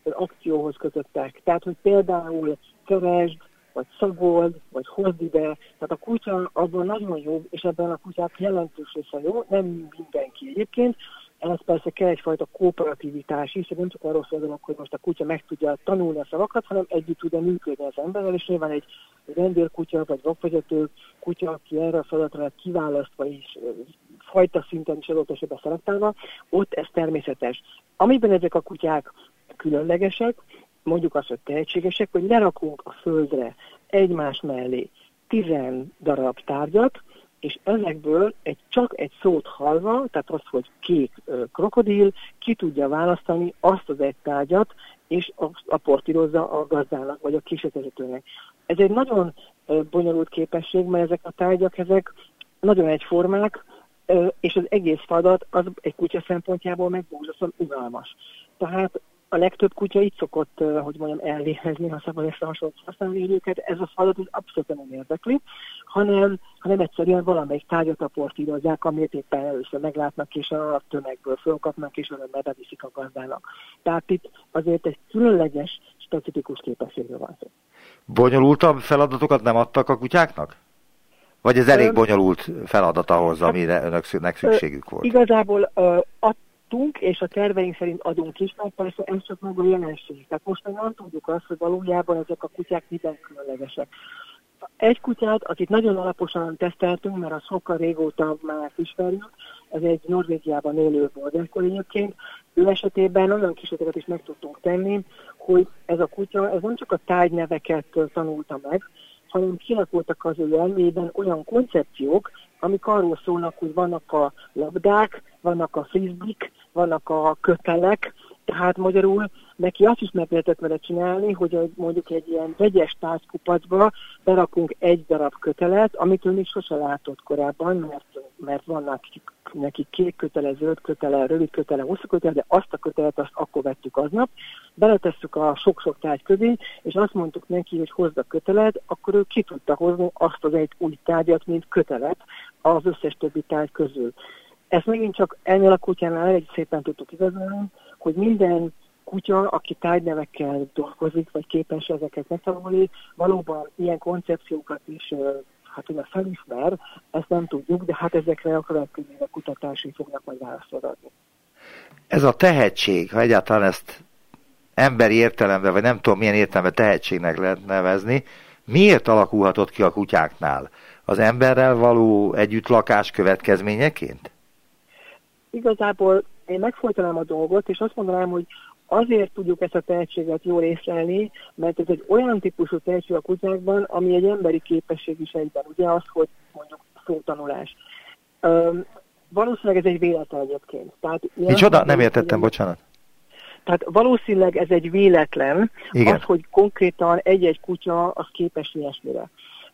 az akcióhoz kötöttek. Tehát, hogy például keresd, vagy szagold, vagy hozd ide. Tehát a kutya abban nagyon jó, és ebben a kutyák jelentős része jó, nem mindenki egyébként. Ez persze kell egyfajta kooperativitás is, hogy nem csak arról szól, hogy most a kutya meg tudja tanulni a szavakat, hanem együtt tudja működni az emberrel, és nyilván egy rendőrkutya vagy vakvezető kutya, aki erre a feladatra kiválasztva is, fajta szinten is adott esetben szelektálva, ott ez természetes. Amiben ezek a kutyák különlegesek, mondjuk azt, hogy tehetségesek, hogy lerakunk a földre egymás mellé 10 darab tárgyat, és ezekből csak egy szót hallva, tehát az, hogy kék krokodil, ki tudja választani azt az egy tárgyat, és aportírozza a gazdának, vagy a kísérletvezetőnek. Ez egy nagyon bonyolult képesség, mert ezek a tárgyak, ezek nagyon egyformák, és az egész feladat az egy kutya szempontjából megborzasztóan unalmas. Tehát a legtöbb kutya itt szokott, hogy mondjam, elvéhezni, ha szabad ezt a hasonlót használni őket, ez a feladat az abszolút nem érdekli, hanem egyszerűen valamelyik tárgyat aportírozzák, amit éppen először meglátnak, és a tömegből fölkapnak, és örömmel beviszik a gazdának. Tehát itt azért egy különleges, specifikus képességről van szó. Bonyolultabb feladatokat nem adtak a kutyáknak? Vagy ez elég bonyolult feladat ahhoz, amire önöknek szükségük volt? Igazából és a terveink szerint adunk is, mert persze ez csak maga a jelenség. Tehát most már nem tudjuk azt, hogy valójában ezek a kutyák miben különlegesek. Egy kutyát, akit nagyon alaposan teszteltünk, mert az sokkal régóta már ismerjük, ez egy Norvégiában élő border collieként, ő esetében olyan kísérleteket is meg tudtunk tenni, hogy ez a kutya, ez nem csak a tárgyneveket tanulta meg, hanem kilakoltak az ő elmében olyan koncepciók, amik arról szólnak, hogy vannak a labdák, vannak a frisbik, vannak a kötelek, tehát magyarul neki azt is meg lehetett vele csinálni, hogy mondjuk egy ilyen vegyes tárgykupacba berakunk egy darab kötelet, amit ő még sose látott korábban, mert vannak neki kék kötele, zöld kötele, rövid kötele, hosszú kötele, de azt a kötelet azt akkor vettük aznap, beletesszük a sok-sok tárgy közé, és azt mondtuk neki, hogy hozd a kötelet, akkor ő ki tudta hozni azt az egy új tárgyat, mint kötelet az összes többi tárgy közül. Ezt megint csak ennél a kutyánál egy szépen tudtuk igazolni, hogy minden kutya, aki tárgynevekkel dolgozik, vagy képes ezeket megtanulni, valóban ilyen koncepciókat is felismer, ezt nem tudjuk, de hát ezekre a következő kutatásai fognak majd választ adni. Ez a tehetség, ha egyáltalán ezt emberi értelemben, vagy nem tudom milyen értelemben tehetségnek lehet nevezni, miért alakulhatott ki a kutyáknál? Az emberrel való együttlakás következményeként? Igazából én megfojtanám a dolgot, és azt mondanám, hogy azért tudjuk ezt a tehetséget jól észlelni, mert ez egy olyan típusú tehetség a kutyákban, ami egy emberi képesség is egyben, ugye az, hogy mondjuk szótanulás. Valószínűleg ez egy véletlen egyébként. Micsoda? Nem értettem, bocsánat. Tehát valószínűleg ez egy véletlen, igen. Az, hogy konkrétan egy-egy kutya az képes ilyesmire.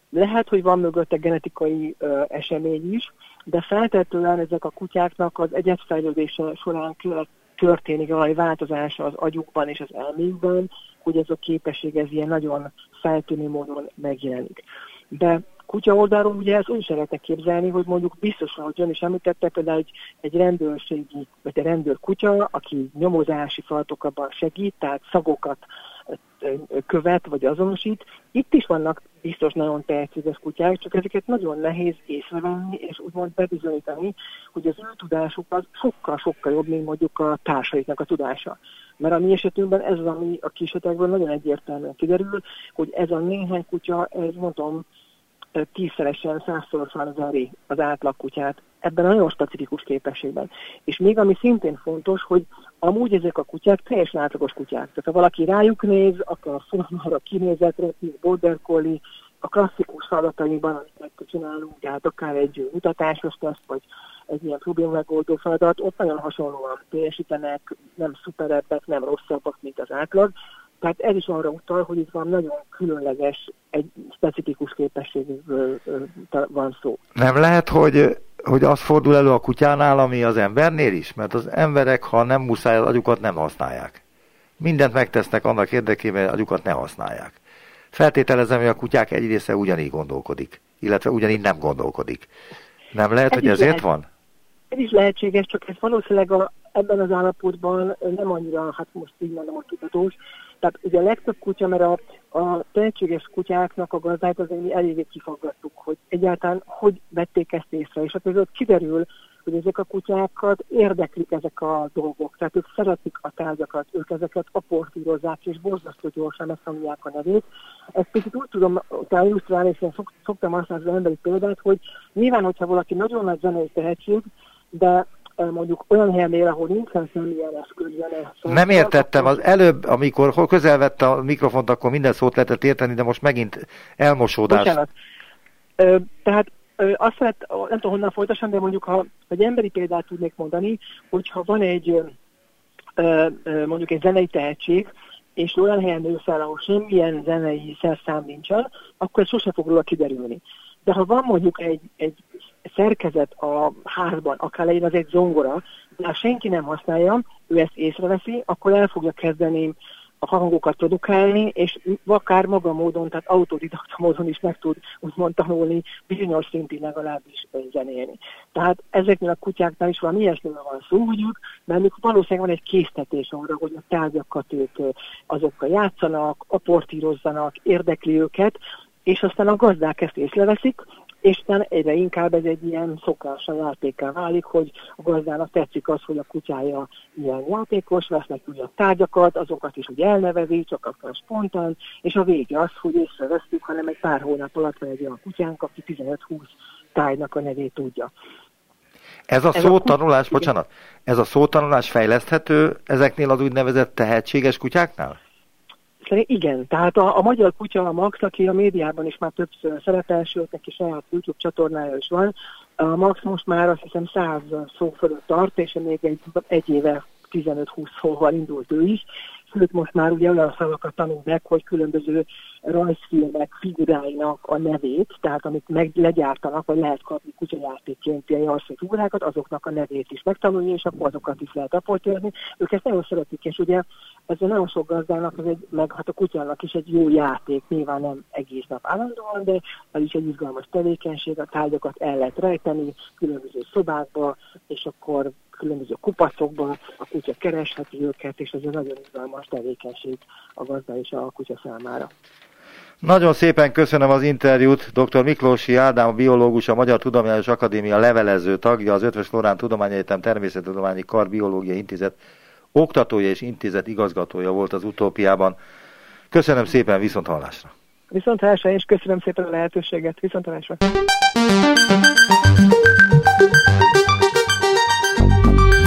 Lehet, hogy van mögötte genetikai esemény is, de feltétlenül ezek a kutyáknak az egyedfejlődése során történik valami változása az agyukban és az elmékben, hogy ez a képesség ez ilyen nagyon feltűnő módon megjelenik. De kutya oldalról ugye ezt úgy is lehetne képzelni, hogy mondjuk biztosan, hogy ön is említette, például egy rendőrségi, vagy egy rendőrkutya, aki nyomozási feladatokban segít, tehát szagokat követ, vagy azonosít. Itt is vannak biztos nagyon tehetséges kutyák, csak ezeket nagyon nehéz észrevenni, és úgymond bebizonyítani, hogy az ő tudásuk az sokkal-sokkal jobb, mint mondjuk a társaiknak a tudása. Mert a mi esetünkben ez az, ami a kísérletekből nagyon egyértelműen kiderül, hogy ez a néhány kutya, ez mondom, 10-szeresen, 100-szorosan zari az átlag kutyát, ebben a nagyon specifikus képességben. És még ami szintén fontos, hogy amúgy ezek a kutyák teljesen átlagos kutyák. Tehát ha valaki rájuk néz, akkor a fonamarra kinézetre, border collie, a klasszikus feladatainkban, amiket csinálunk, tehát akár egy mutatásos teszt, vagy egy ilyen problémamegoldó feladat, ott nagyon hasonlóan teljesítenek, nem szuperebbek, nem rosszabbak, mint az átlag. Tehát ez is arra utal, hogy itt van nagyon különleges, egy specifikus képességről van szó. Nem lehet, hogy az fordul elő a kutyánál, ami az embernél is? Mert az emberek, ha nem muszáj, az agyukat nem használják. Mindent megtesznek annak érdekében, hogy az agyukat ne használják. Feltételezem, hogy a kutyák egy része ugyanígy gondolkodik, illetve ugyanígy nem gondolkodik. Nem lehet, hogy ezért van? Ez is lehetséges, csak ez valószínűleg ebben az állapotban nem annyira, hát most így mondom, hogy tudatós. Tehát ugye a legtöbb kutya, mert a tehetséges kutyáknak a gazdát azért mi eléggé kifaggattuk, hogy egyáltalán hogy vették ezt észre. És akkor kiderül, hogy ezek a kutyákat érdeklik ezek a dolgok. Tehát ők szeretik a tárgyakat, ők ezeket aportírozzák, és borzasztó gyorsan megtanulják a nevét. Ezt picit úgy tudom talán illusztrálni, és én szoktam használni az emberi példát, hogy nyilván, hogyha valaki nagyon nagy zenei tehetség, de mondjuk olyan helyen, ahol nincsen semmilyen eszközjele. Nem értettem, az előbb, amikor közel vette a mikrofont, akkor minden szót lehetett érteni, de most megint elmosódás. Bocsánat. Tehát azt lehet, nem tudom honnan folytassam, de mondjuk, ha egy emberi példát tudnék mondani, hogyha van egy mondjuk egy zenei tehetség, és olyan helyen nő fel, ahol semmilyen zenei szerszám nincsen, akkor sose fog róla kiderülni. De ha van mondjuk egy szerkezet a házban, akár legyen az egy zongora, de ha senki nem használja, ő ezt észreveszi, akkor el fogja kezdeni a hangokat produkálni, és akár maga módon, tehát autodidakta módon is meg tud úgymond tanulni, bizonyos szintig legalábbis zenélni. Tehát ezeknél a kutyáknál is valami ilyesmivel van szó, hogy ők, mert valószínűleg van egy késztetés arra, hogy a tárgyakat ők azokkal játszanak, aportírozzanak, érdekli őket, és aztán a gazdák ezt észreveszik, és aztán egyre inkább ez egy ilyen szokása játékká válik, hogy a gazdának tetszik az, hogy a kutyája ilyen játékos, vesznek újabb tárgyakat, azokat is úgy elnevezi, csak akkor spontán, és a vége az, hogy észrevesztük, hanem egy pár hónap alatt van egy olyan kutyánk, aki 15-20 tájnak a nevét tudja. Ez a szótanulás fejleszthető ezeknél az úgynevezett tehetséges kutyáknál? Igen, tehát a magyar kutya, a Max, aki a médiában is már többször szerepel, sőt, neki saját YouTube csatornája is van. A Max most már azt hiszem 100 szó fölött tart, és még egy éve 15-20 szóval indult ő is. Sőt, most már ugye olyan szavakat tanul meg, hogy különböző rajzfilmek figuráinak a nevét, tehát amit legyártanak, vagy lehet kapni kutyajátékként ilyen rajzfigurákat, azoknak a nevét is megtanulja, és akkor azokat is lehet aportírni. Ők ezt nagyon szeretik, és ugye ez nagyon sok gazdának, meg hát a kutyának is egy jó játék, nyilván nem egész nap állandóan, de az is egy izgalmas tevékenység, a tárgyakat el lehet rejteni különböző szobákba, és akkor különböző kupacokban a kutya keresheti őket, és ez egy nagyon izgalmas tevékenység a gazda és a kutya számára. Nagyon szépen köszönöm az interjút. Dr. Miklósi Ádám, biológus, a Magyar Tudományos Akadémia levelező tagja, az Ötvös Loránd Tudományegyetem Természettudományi Kar Biológiai Intézet oktatója és intézet igazgatója volt az utópiában. Köszönöm szépen, viszonthallásra! Viszonthallásra, és köszönöm szépen a lehetőséget. Viszonthallásra!